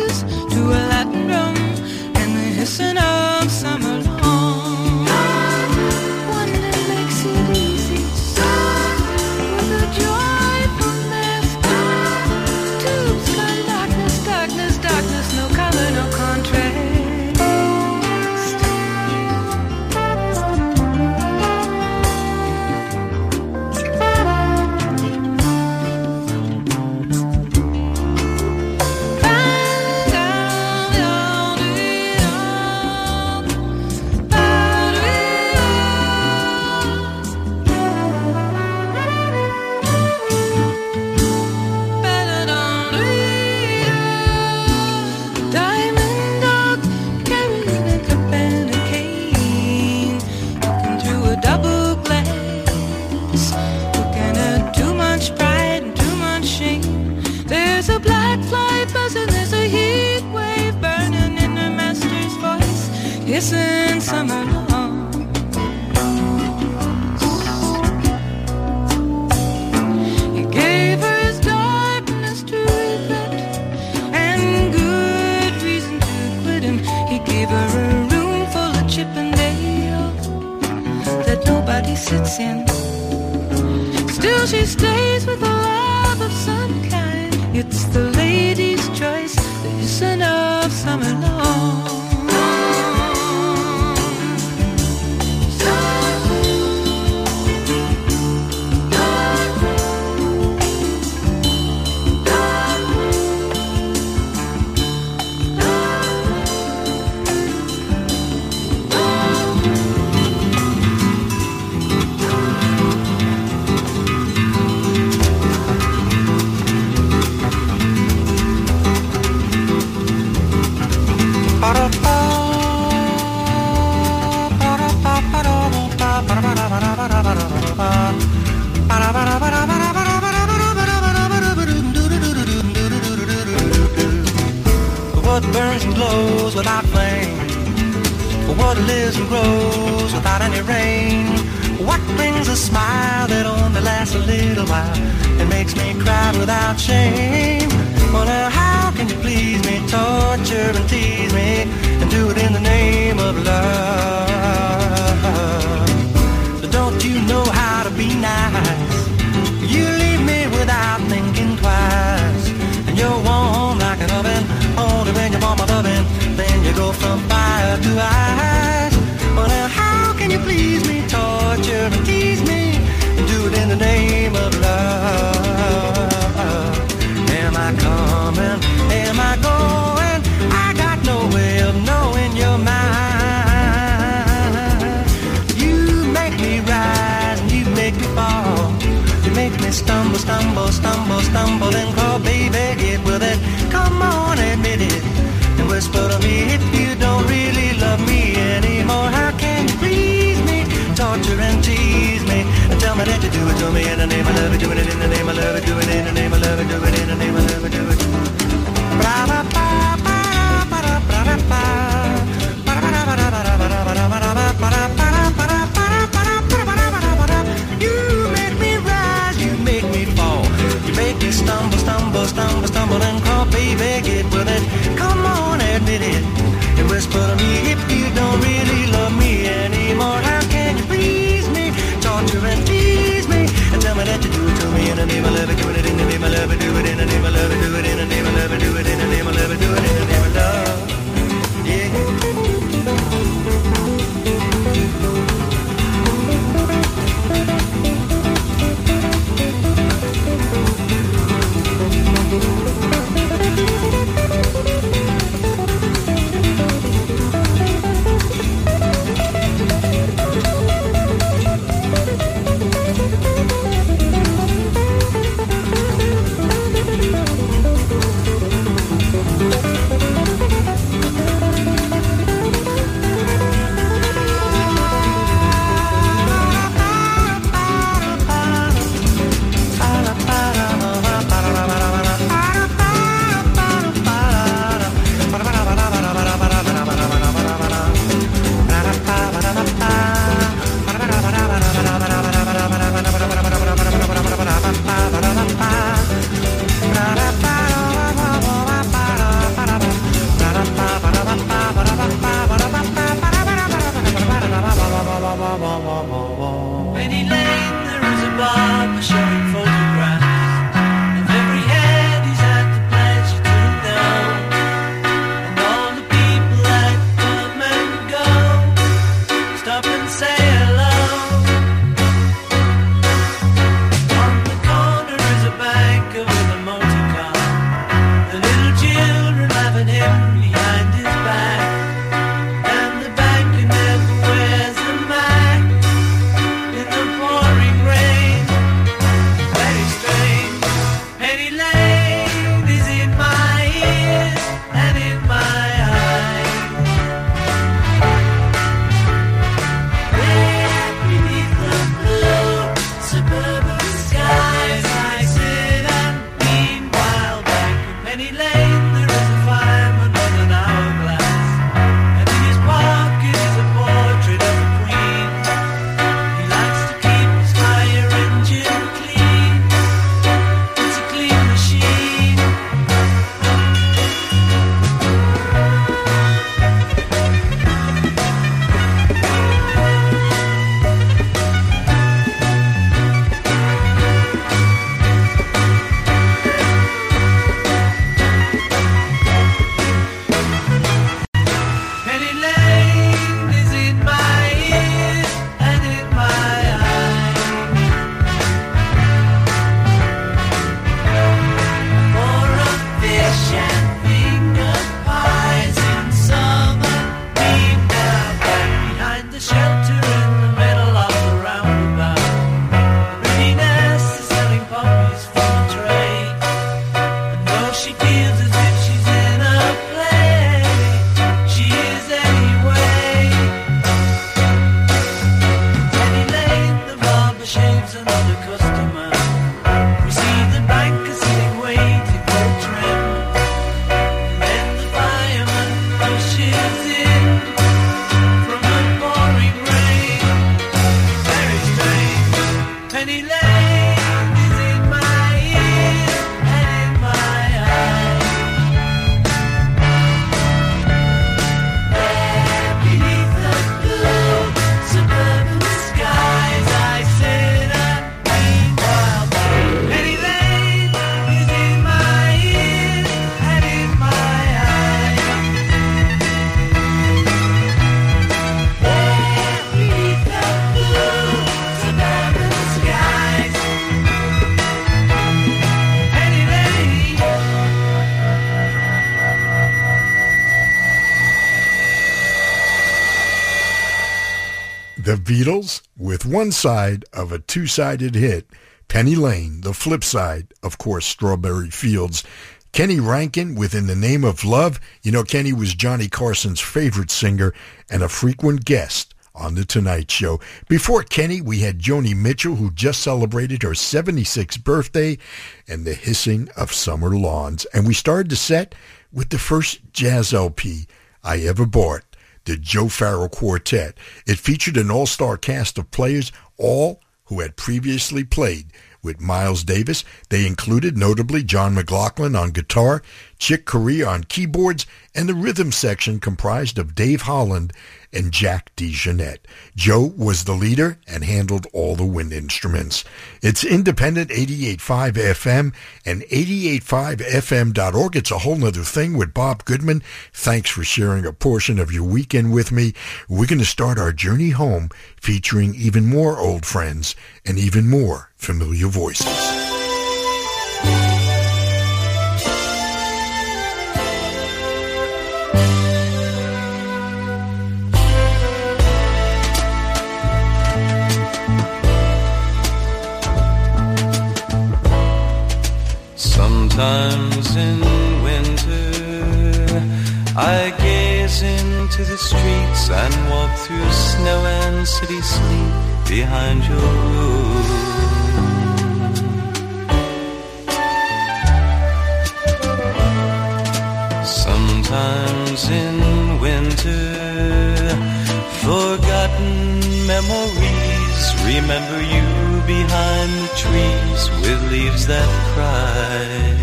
dances to a Latin drum and the hissing of summer long. One that makes it easy with a joyful laughter to the sky. Darkness, darkness, darkness, no color, no in summer long. He gave her his darkness to regret and good reason to quit him. He gave her a room full of Chippendale that nobody sits in. Still she stays with a love of some kind. It's the lady's choice, the reason of summer long. What burns and glows without flame? What lives and grows without any rain? What brings a smile that only lasts a little while and makes me cry without shame? Well, now how can you please me, torture and tease me, and do it in the name of love? But don't you know how to be nice? You leave me without thinking twice, and you're warm like an oven. Only when you want my loving, then you go from fire to ice. Well, now how can you please me, torture and tease me, and do it in the name of love? Am I coming? Am I going? I got no way of knowing your mind. You make me rise and you make me fall. You make me stumble, stumble, stumble, stumble and crawl, baby, get with it. Come on, admit it, and whisper to me if you don't really love me anymore. How can you please me, torture and tease me, and tell me that you do it to me in the name of love, do it in the name of love, do it in the name of love, do it in the name of love, do it. Ba ba ba ba ba ba ba ba ba ba ba ba ba. You The Beatles with one side of a two-sided hit, Penny Lane, the flip side, of course, Strawberry Fields. Kenny Rankin with In the Name of Love. You know, Kenny was Johnny Carson's favorite singer and a frequent guest on The Tonight Show. Before Kenny, we had Joni Mitchell, who just celebrated her seventy-sixth birthday, and The Hissing of Summer Lawns. And we started the set with the first jazz L P I ever bought, the Joe Farrell Quartet. It featured an all-star cast of players, all who had previously played with Miles Davis. They included, notably, John McLaughlin on guitar, Chick Corea on keyboards, and the rhythm section comprised of Dave Holland and Jack DeJohnette. Joe was the leader and handled all the wind instruments. It's independent eighty-eight point five F M and eighty-eight point five F M dot org. It's a whole nother thing with Bob Goodman. Thanks for sharing a portion of your weekend with me. We're going to start our journey home featuring even more old friends and even more familiar voices. Sometimes in winter, I gaze into the streets and walk through snow and city sleep behind your roof. Sometimes in winter, forgotten memories remember you behind the trees with leaves that cry.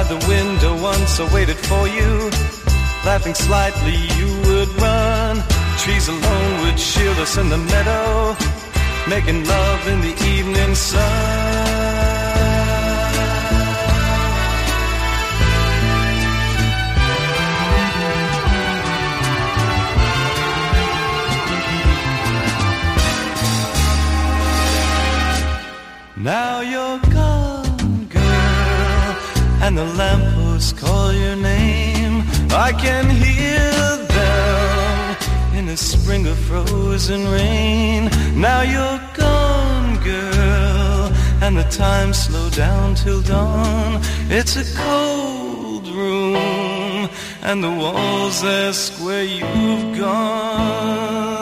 The window once I waited for you, laughing slightly you would run. Trees alone would shield us in the meadow, making love in the evening sun. Now you're and the lampposts call your name. I can hear them in the spring of frozen rain. Now you're gone, girl, and the time slowed down till dawn. It's a cold room, and the walls ask where you've gone.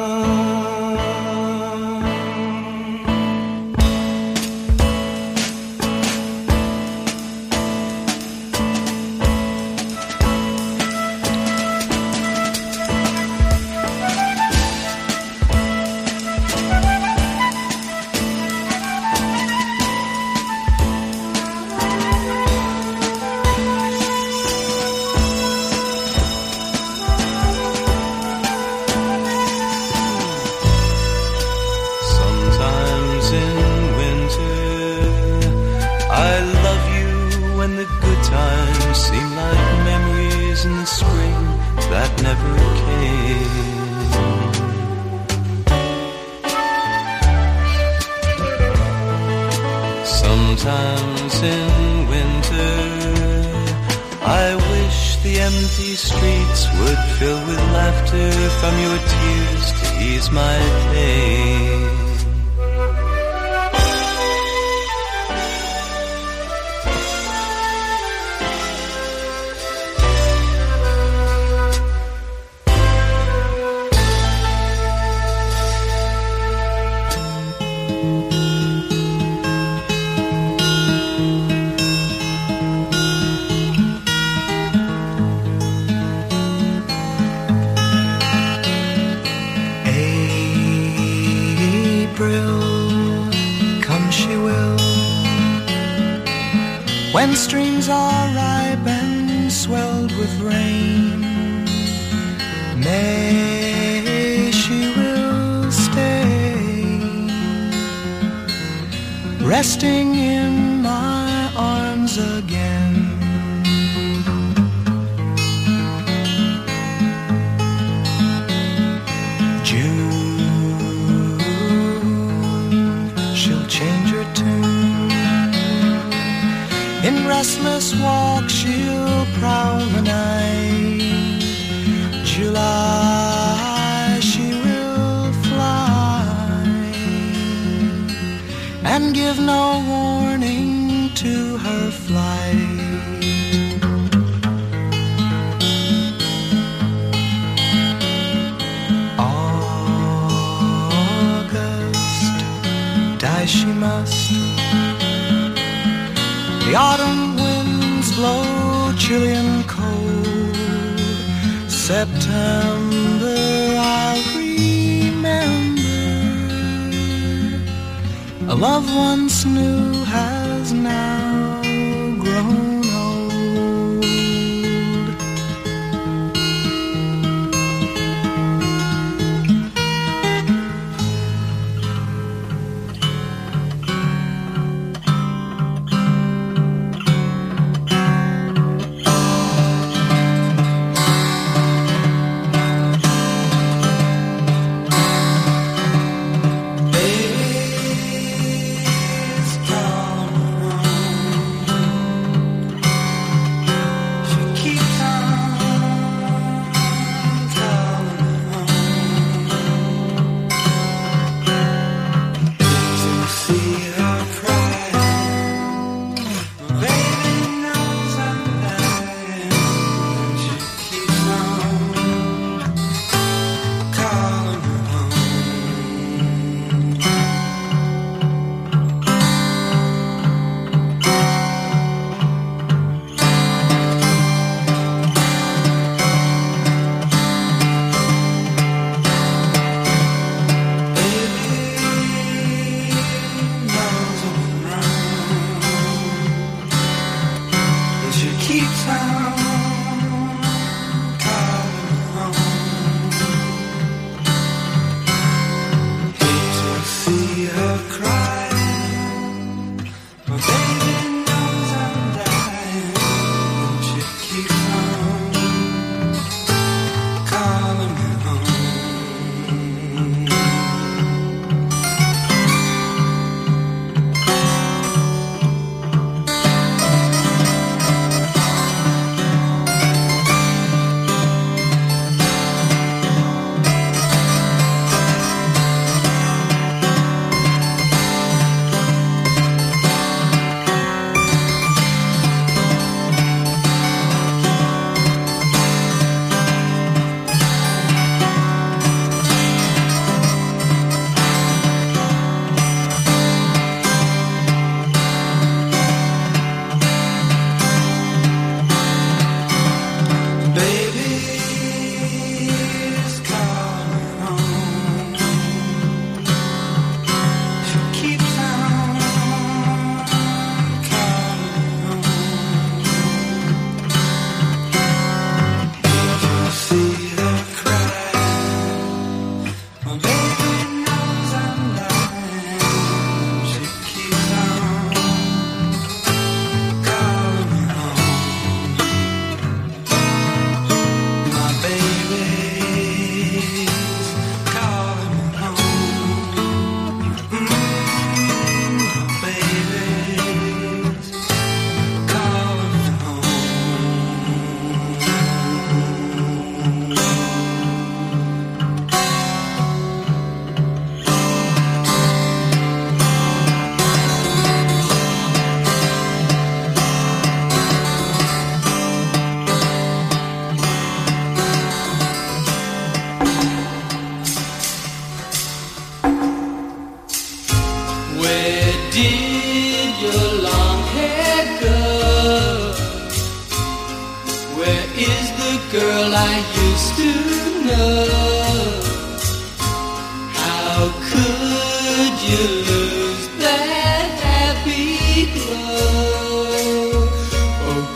Sometimes in winter, I wish the empty streets would fill with laughter from your tears to ease my pain. When streams are ripe and swelled with rain, May she will stay, resting in my arms again. June, she'll change her tune in restless walk she'll promenade. July she will fly and give no warning to her flight. August dies she must. The autumn winds blow chilly and cold. September I'll remember. A love once knew has now grown old.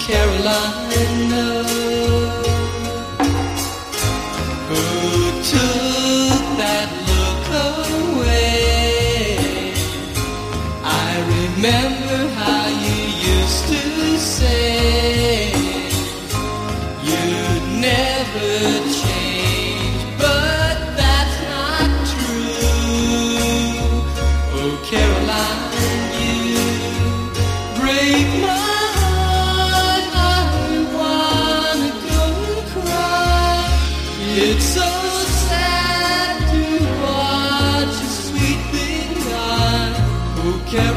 Caroline, you break my heart. An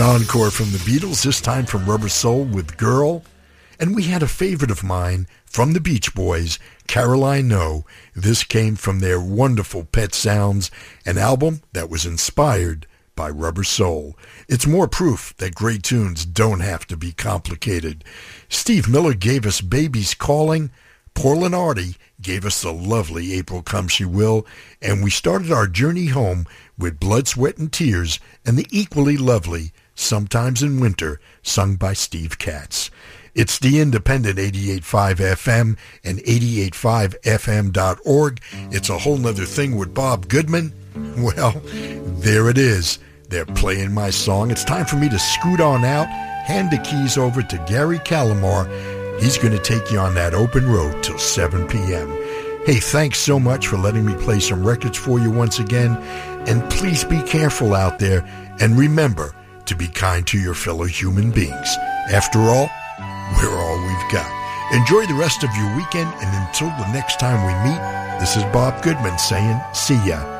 encore from the Beatles, this time from Rubber Soul with Girl. And we had a favorite of mine from the Beach Boys, Caroline No. This came from their wonderful Pet Sounds, an album that was inspired by Rubber Soul. It's more proof that great tunes don't have to be complicated. Steve Miller gave us Baby's Calling. Paul Artie gave us the lovely April Come She Will, and we started our journey home with Blood, Sweat, and Tears and the equally lovely Sometimes in Winter, sung by Steve Katz. It's the Independent eighty-eight point five F M and eighty-eight point five F M dot org. It's a whole nother thing with Bob Goodman. Well, there it is. They're playing my song. It's time for me to scoot on out, hand the keys over to Gary Calamar. He's going to take you on that open road till seven p.m. Hey, thanks so much for letting me play some records for you once again. And please be careful out there. And remember to be kind to your fellow human beings. After all, we're all we've got. Enjoy the rest of your weekend. And until the next time we meet, this is Bob Goodman saying, see ya.